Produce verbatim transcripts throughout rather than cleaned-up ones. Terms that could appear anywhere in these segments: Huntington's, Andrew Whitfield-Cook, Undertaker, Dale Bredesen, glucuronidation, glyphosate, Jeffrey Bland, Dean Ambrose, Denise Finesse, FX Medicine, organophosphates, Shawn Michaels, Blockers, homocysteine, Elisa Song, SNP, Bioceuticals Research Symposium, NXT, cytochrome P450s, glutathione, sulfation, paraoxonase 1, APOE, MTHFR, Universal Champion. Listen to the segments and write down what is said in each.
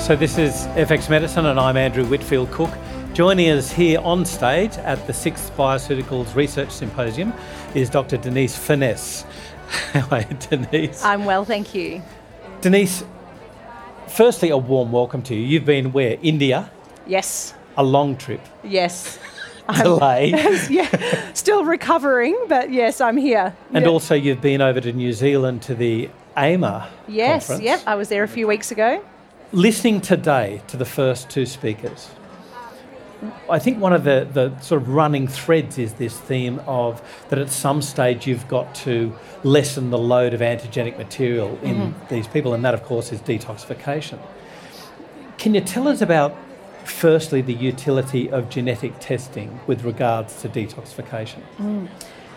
So this is F X Medicine and I'm Andrew Whitfield-Cook. Joining us here on stage at the sixth Bioceuticals Research Symposium is Doctor Denise Finesse. How are you, Denise? I'm well, thank you. Denise, firstly, a warm welcome to you. You've been where? India? Yes. A long trip? Yes. Delay. Yeah, still recovering, but yes, I'm here. And yep. Also you've been over to New Zealand to the A M A yes, conference. Yes, yep, I was there a few weeks ago. Listening today to the first two speakers, I think one of the, the sort of running threads is this theme of that at some stage you've got to lessen the load of antigenic material in mm-hmm. these people, and that of course is detoxification. Can you tell us about, firstly, the utility of genetic testing with regards to detoxification? Mm.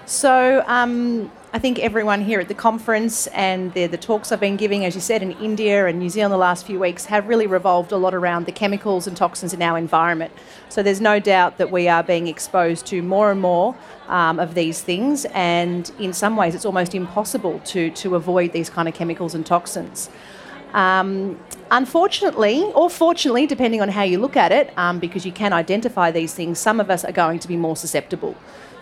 So um, I think everyone here at the conference and the, the talks I've been giving, as you said, in India and New Zealand the last few weeks have really revolved a lot around the chemicals and toxins in our environment. So there's no doubt that we are being exposed to more and more um, of these things, and in some ways it's almost impossible to, to avoid these kind of chemicals and toxins. Um, unfortunately, or fortunately, depending on how you look at it, um, because you can identify these things, some of us are going to be more susceptible.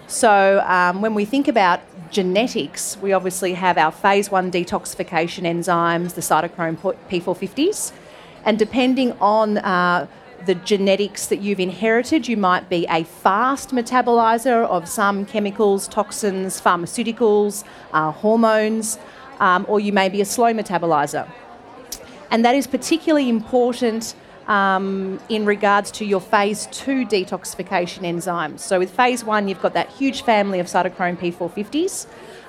So um, when we think about genetics, we obviously have our phase one detoxification enzymes, the cytochrome P four fifty s, and depending on uh, the genetics that you've inherited, you might be a fast metabolizer of some chemicals, toxins, pharmaceuticals, uh, hormones, um, or you may be a slow metabolizer. And that is particularly important Um, in regards to your phase two detoxification enzymes. So with phase one, you've got that huge family of cytochrome P four fifty s.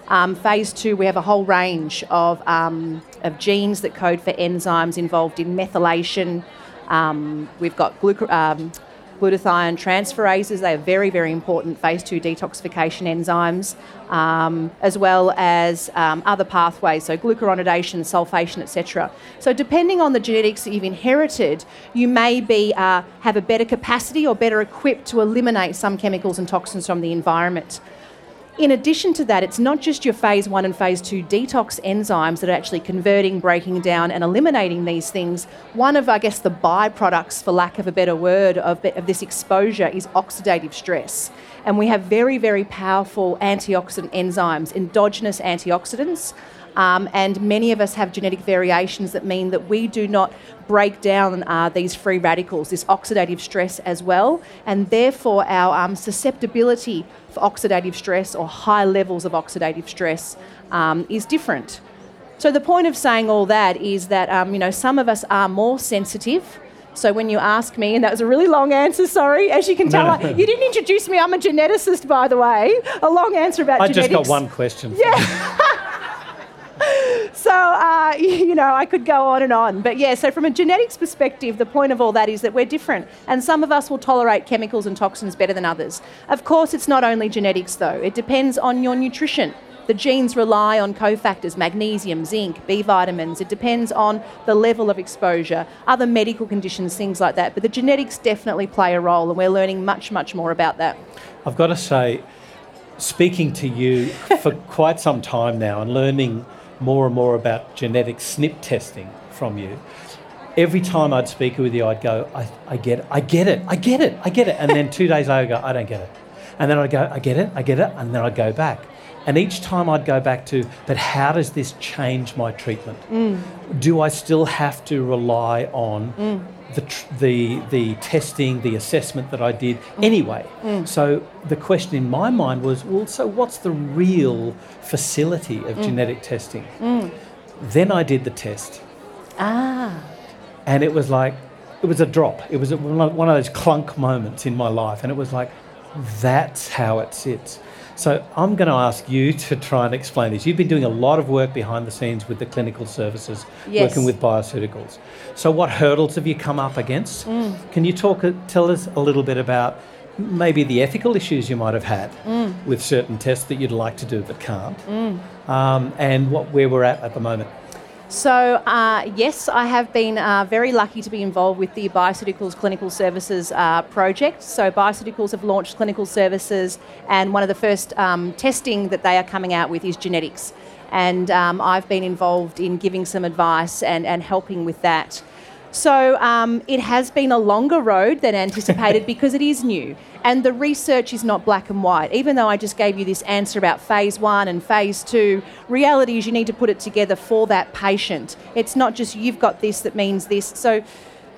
Um, phase two, we have a whole range of, um, of genes that code for enzymes involved in methylation. Um, we've got gluc- um, glutathione transferases. They are very, very important phase two detoxification enzymes, um, as well as um, other pathways, so glucuronidation, sulfation, et cetera. So depending on the genetics that you've inherited, you may be uh, have a better capacity or better equipped to eliminate some chemicals and toxins from the environment. In addition to that, it's not just your phase one and phase two detox enzymes that are actually converting, breaking down and eliminating these things. One of, I guess, the byproducts, for lack of a better word, of, of this exposure is oxidative stress. And we have very, very powerful antioxidant enzymes, endogenous antioxidants. Um, and many of us have genetic variations that mean that we do not break down uh, these free radicals, this oxidative stress as well, and therefore our um, susceptibility for oxidative stress or high levels of oxidative stress um, is different. So the point of saying all that is that um, you know, some of us are more sensitive. So when you ask me, and that was a really long answer, sorry, as you can tell, no, no, no. I, you didn't introduce me. I'm a geneticist, by the way. A long answer about I genetics. I just got one question. Yeah. So, uh, you know, I could go on and on. But yeah, so from a genetics perspective, the point of all that is that we're different. And some of us will tolerate chemicals and toxins better than others. Of course, it's not only genetics, though. It depends on your nutrition. The genes rely on cofactors, magnesium, zinc, B vitamins. It depends on the level of exposure, other medical conditions, things like that. But the genetics definitely play a role, and we're learning much, much more about that. I've got to say, speaking to you for quite some time now and learning more and more about genetic S N P testing from you. Every time I'd speak with you, I'd go, I, I get it, I get it, I get it, I get it. And then two days later, I'd go, I don't get it. And then I'd go, I get it, I get it, and then I'd go back. And each time I'd go back to, but how does this change my treatment? Mm. Do I still have to rely on mm. the, tr- the the testing, the assessment that I did mm. anyway? Mm. So the question in my mind was, well, so what's the real facility of mm. genetic testing? Mm. Then I did the test. Ah. And it was like, it was a drop. It was one of those clunk moments in my life. And it was like, that's how it sits. So I'm going to ask you to try and explain this. You've been doing a lot of work behind the scenes with the clinical services, yes. working with bioceuticals. So what hurdles have you come up against? Mm. Can you talk, tell us a little bit about maybe the ethical issues you might have had mm. with certain tests that you'd like to do but can't, mm. um, and what where we're at at the moment? So, uh, yes, I have been uh, very lucky to be involved with the Bioceuticals Clinical Services uh, project. So Bioceuticals have launched clinical services, and one of the first um, testing that they are coming out with is genetics. And um, I've been involved in giving some advice and, and helping with that. So um, it has been a longer road than anticipated because it is new. And the research is not black and white. Even though I just gave you this answer about phase one and phase two, reality is you need to put it together for that patient. It's not just you've got this that means this. So,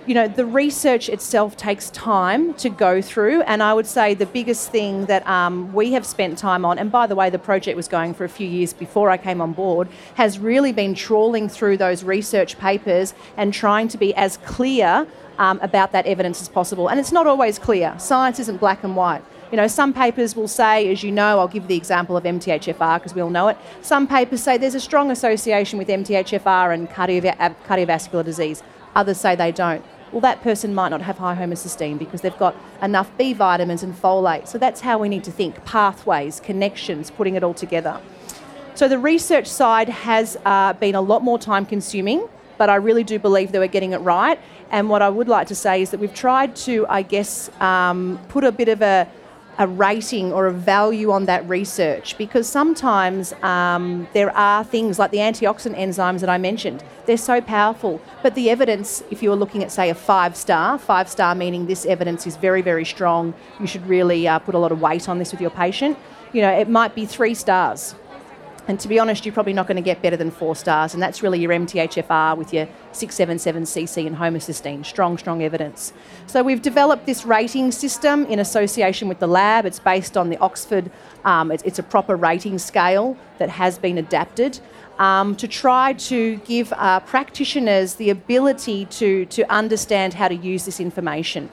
you know, the research itself takes time to go through, and I would say the biggest thing that um, we have spent time on, and by the way, the project was going for a few years before I came on board, has really been trawling through those research papers and trying to be as clear um, about that evidence as possible. And it's not always clear. Science isn't black and white. You know, some papers will say, as you know, I'll give the example of M T H F R because we all know it. Some papers say there's a strong association with M T H F R and cardiova- cardiovascular disease. Others say they don't. Well, that person might not have high homocysteine because they've got enough B vitamins and folate. So that's how we need to think, pathways, connections, putting it all together. So the research side has uh, been a lot more time consuming, but I really do believe that we're getting it right. And what I would like to say is that we've tried to, I guess, um, put a bit of a, a rating or a value on that research, because sometimes um, there are things like the antioxidant enzymes that I mentioned. They're so powerful, but the evidence, if you were looking at, say, a five-star, five-star meaning this evidence is very, very strong, you should really uh, put a lot of weight on this with your patient, you know, it might be three stars. And to be honest, you're probably not going to get better than four stars, and that's really your M T H F R with your six seventy-seven C C and homocysteine, strong, strong evidence. So we've developed this rating system in association with the lab. It's based on the Oxford, um, it's, it's a proper rating scale that has been adapted um, to try to give uh, practitioners the ability to, to understand how to use this information.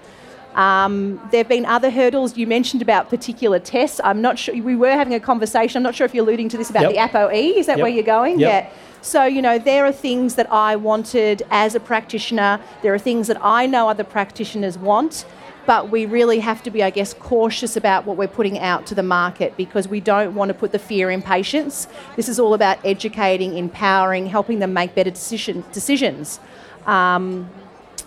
Um, there have been other hurdles. You mentioned about particular tests. I'm not sure, we were having a conversation, I'm not sure if you're alluding to this about yep. the A P O E, is that yep. where you're going? Yep. Yeah. So, you know, there are things that I wanted as a practitioner, there are things that I know other practitioners want, but we really have to be, I guess, cautious about what we're putting out to the market, because we don't want to put the fear in patients. This is all about educating, empowering, helping them make better decision, decisions. Um,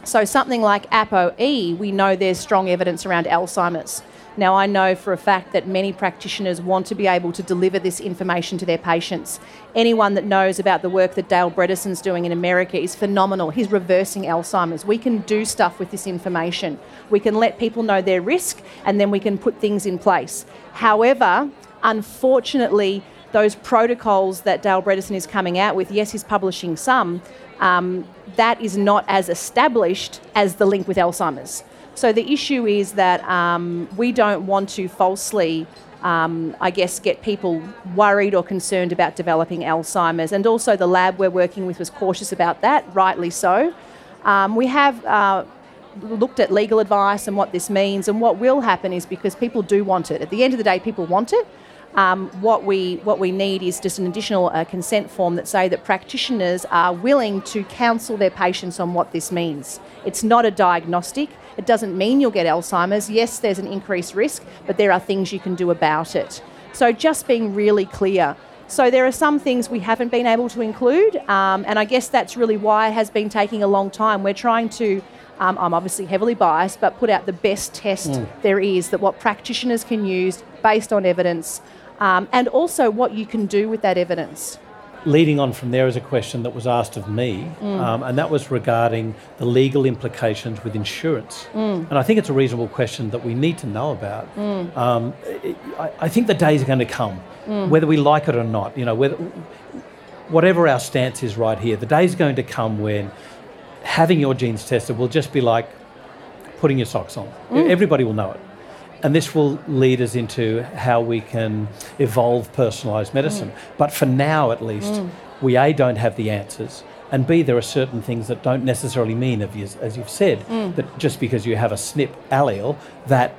So something like A P O E, we know there's strong evidence around Alzheimer's. Now, I know for a fact that many practitioners want to be able to deliver this information to their patients. Anyone that knows about the work that Dale Bredesen's doing in America is phenomenal. He's reversing Alzheimer's. We can do stuff with this information. We can let people know their risk, and then we can put things in place. However, unfortunately, those protocols that Dale Bredesen is coming out with, yes, he's publishing some, um, that is not as established as the link with Alzheimer's. So the issue is that um, we don't want to falsely, um, I guess, get people worried or concerned about developing Alzheimer's. And also the lab we're working with was cautious about that, rightly so. Um, we have uh, looked at legal advice and what this means, and what will happen is, because people do want it. At the end of the day, people want it. Um, what we what we need is just an additional uh, consent form that say that practitioners are willing to counsel their patients on what this means. It's not a diagnostic. It doesn't mean you'll get Alzheimer's. Yes, there's an increased risk, but there are things you can do about it. So just being really clear. So there are some things we haven't been able to include, um, and I guess that's really why it has been taking a long time. We're trying to, um, I'm obviously heavily biased, but put out the best test mm. there is, that what practitioners can use based on evidence. Um, and also what you can do with that evidence. Leading on from there is a question that was asked of me, mm. um, and that was regarding the legal implications with insurance. Mm. And I think it's a reasonable question that we need to know about. Mm. Um, it, I, I think the days are going to come, mm. whether we like it or not, you know, whether, whatever our stance is right here, the day's going to come when having your genes tested will just be like putting your socks on. Mm. Everybody will know it. And this will lead us into how we can evolve personalised medicine. Mm. But for now, at least, mm. we A, don't have the answers, and B, there are certain things that don't necessarily mean, as you've said, mm. that just because you have a S N P allele, that,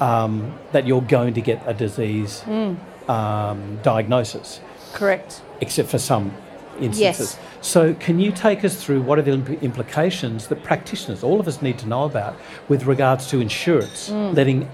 um, that you're going to get a disease mm. um, diagnosis. Correct. Except for some instances. Yes. So can you take us through what are the implications that practitioners, all of us, need to know about with regards to insurance, mm. letting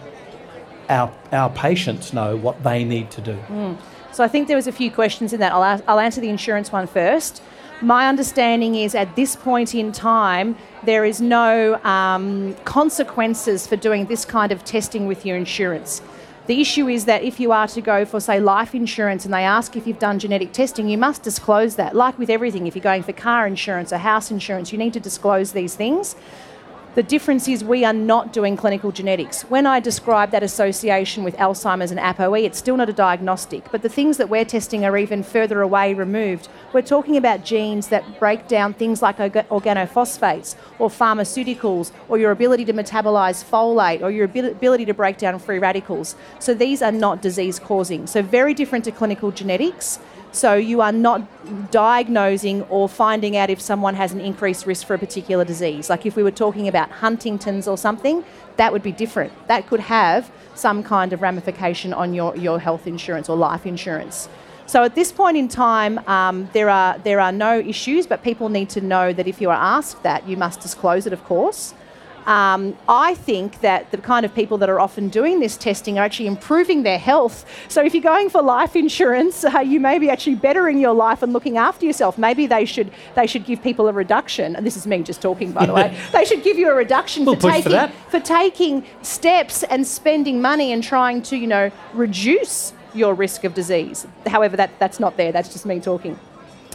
Our, our patients know what they need to do? Mm. So I think there was a few questions in that. I'll, a- I'll answer the insurance one first. My understanding is at this point in time, there is no um, consequences for doing this kind of testing with your insurance. The issue is that if you are to go for, say, life insurance and they ask if you've done genetic testing, you must disclose that. Like with everything, if you're going for car insurance or house insurance, you need to disclose these things. The difference is we are not doing clinical genetics. When I describe that association with Alzheimer's and A P O E, it's still not a diagnostic, but the things that we're testing are even further away removed. We're talking about genes that break down things like organophosphates or pharmaceuticals or your ability to metabolize folate or your ability to break down free radicals. So these are not disease-causing. So very different to clinical genetics. So you are not diagnosing or finding out if someone has an increased risk for a particular disease. Like if we were talking about Huntington's or something, that would be different. That could have some kind of ramification on your, your health insurance or life insurance. So at this point in time, um, there are, there are no issues, but people need to know that if you are asked that, you must disclose it, of course. Um, I think that the kind of people that are often doing this testing are actually improving their health. So if you're going for life insurance, uh, you may be actually bettering your life and looking after yourself. Maybe they should they should give people a reduction. And this is me just talking, by the way. They should give you a reduction we'll for taking for, for taking steps and spending money and trying to, you know, reduce your risk of disease. However, that, that's not there. That's just me talking.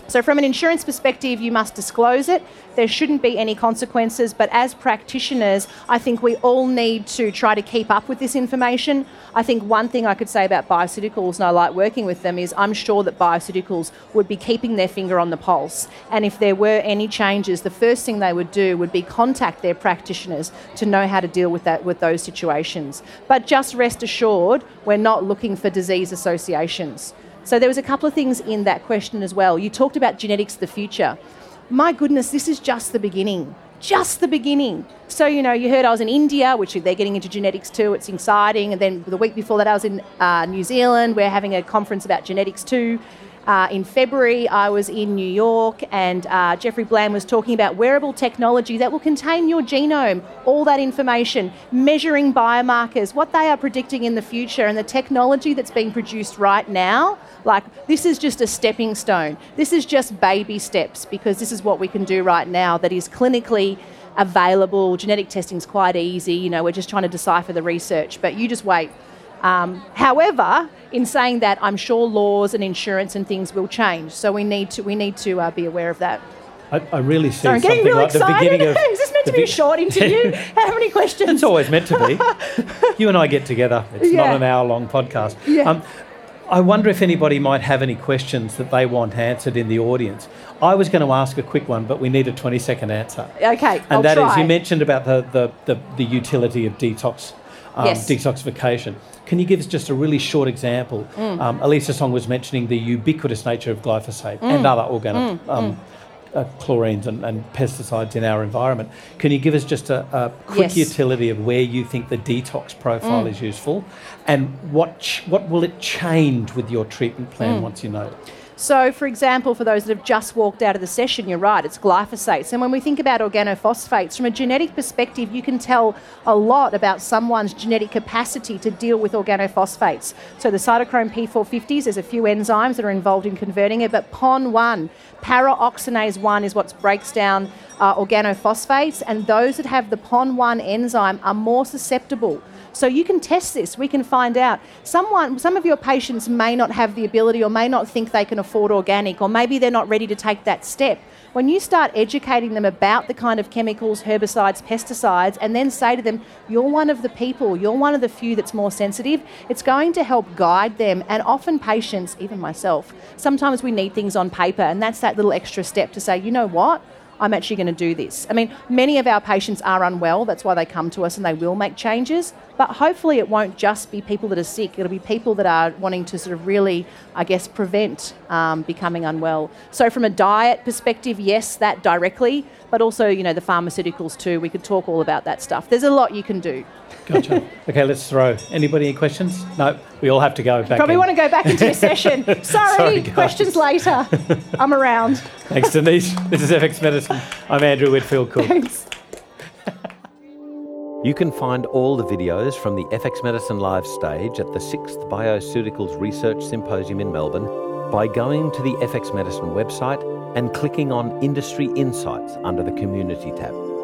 So from an insurance perspective, you must disclose it. There shouldn't be any consequences, but as practitioners, I think we all need to try to keep up with this information. I think one thing I could say about Bioceuticals, and I like working with them, is I'm sure that Bioceuticals would be keeping their finger on the pulse. And if there were any changes, the first thing they would do would be contact their practitioners to know how to deal with that, with those situations. But just rest assured, we're not looking for disease associations. So there was a couple of things in that question as well. You talked about genetics, the future. My goodness, this is just the beginning, just the beginning. So, you know, you heard I was in India, which they're getting into genetics too. It's exciting. And then the week before that, I was in uh, New Zealand. We're having a conference about genetics too. Uh, in February, I was in New York, and uh, Jeffrey Bland was talking about wearable technology that will contain your genome, all that information, measuring biomarkers, what they are predicting in the future, and the technology that's being produced right now. Like, this is just a stepping stone. This is just baby steps, because this is what we can do right now that is clinically available. Genetic testing's quite easy. You know, we're just trying to decipher the research, but you just wait. Um, however, in saying that, I'm sure laws and insurance and things will change. So we need to we need to uh, be aware of that. I, I really see so I'm something getting really like excited. The beginning of... Is this meant to be a short interview? How many questions? It's always meant to be. You and I get together. It's yeah. not an hour-long podcast. Yeah. Um, I wonder if anybody might have any questions that they want answered in the audience. I was going to ask a quick one, but we need a twenty-second answer. Okay, And I'll that try. is, you mentioned about the, the, the, the utility of detox, um, yes. detoxification. Can you give us just a really short example? Mm. Um, Elisa Song was mentioning the ubiquitous nature of glyphosate mm. and other organo- mm. um, uh, chlorines and, and pesticides in our environment. Can you give us just a, a quick yes. utility of where you think the detox profile mm. is useful, and what ch- what will it change with your treatment plan mm. once you know it? So, for example, for those that have just walked out of the session, you're right, it's glyphosates. And when we think about organophosphates, from a genetic perspective, you can tell a lot about someone's genetic capacity to deal with organophosphates. So the cytochrome P four fifty s, there's a few enzymes that are involved in converting it, but P O N one, paraoxonase one is what breaks down uh, organophosphates, and those that have the P O N one enzyme are more susceptible. So you can test this. We can find out. Someone, some of your patients may not have the ability or may not think they can afford organic, or maybe they're not ready to take that step. When you start educating them about the kind of chemicals, herbicides, pesticides, and then say to them, you're one of the people, you're one of the few that's more sensitive, it's going to help guide them. And often patients, even myself, sometimes we need things on paper, and that's that little extra step to say, you know what? I'm actually going to do this. I mean, many of our patients are unwell. That's why they come to us, and they will make changes. But hopefully it won't just be people that are sick. It'll be people that are wanting to sort of really, I guess, prevent um, becoming unwell. So from a diet perspective, yes, that directly, but also, you know, the pharmaceuticals too. We could talk all about that stuff. There's a lot you can do. Gotcha. Okay, let's throw. Anybody any questions? No, we all have to go back in. Probably want to go back into a session. Sorry, Sorry questions later. I'm around. Thanks, Denise. This is F X Medicine. I'm Andrew Whitfield-Cook. Thanks. You can find all the videos from the F X Medicine live stage at the sixth Bioceuticals Research Symposium in Melbourne by going to the F X Medicine website and clicking on Industry Insights under the Community tab.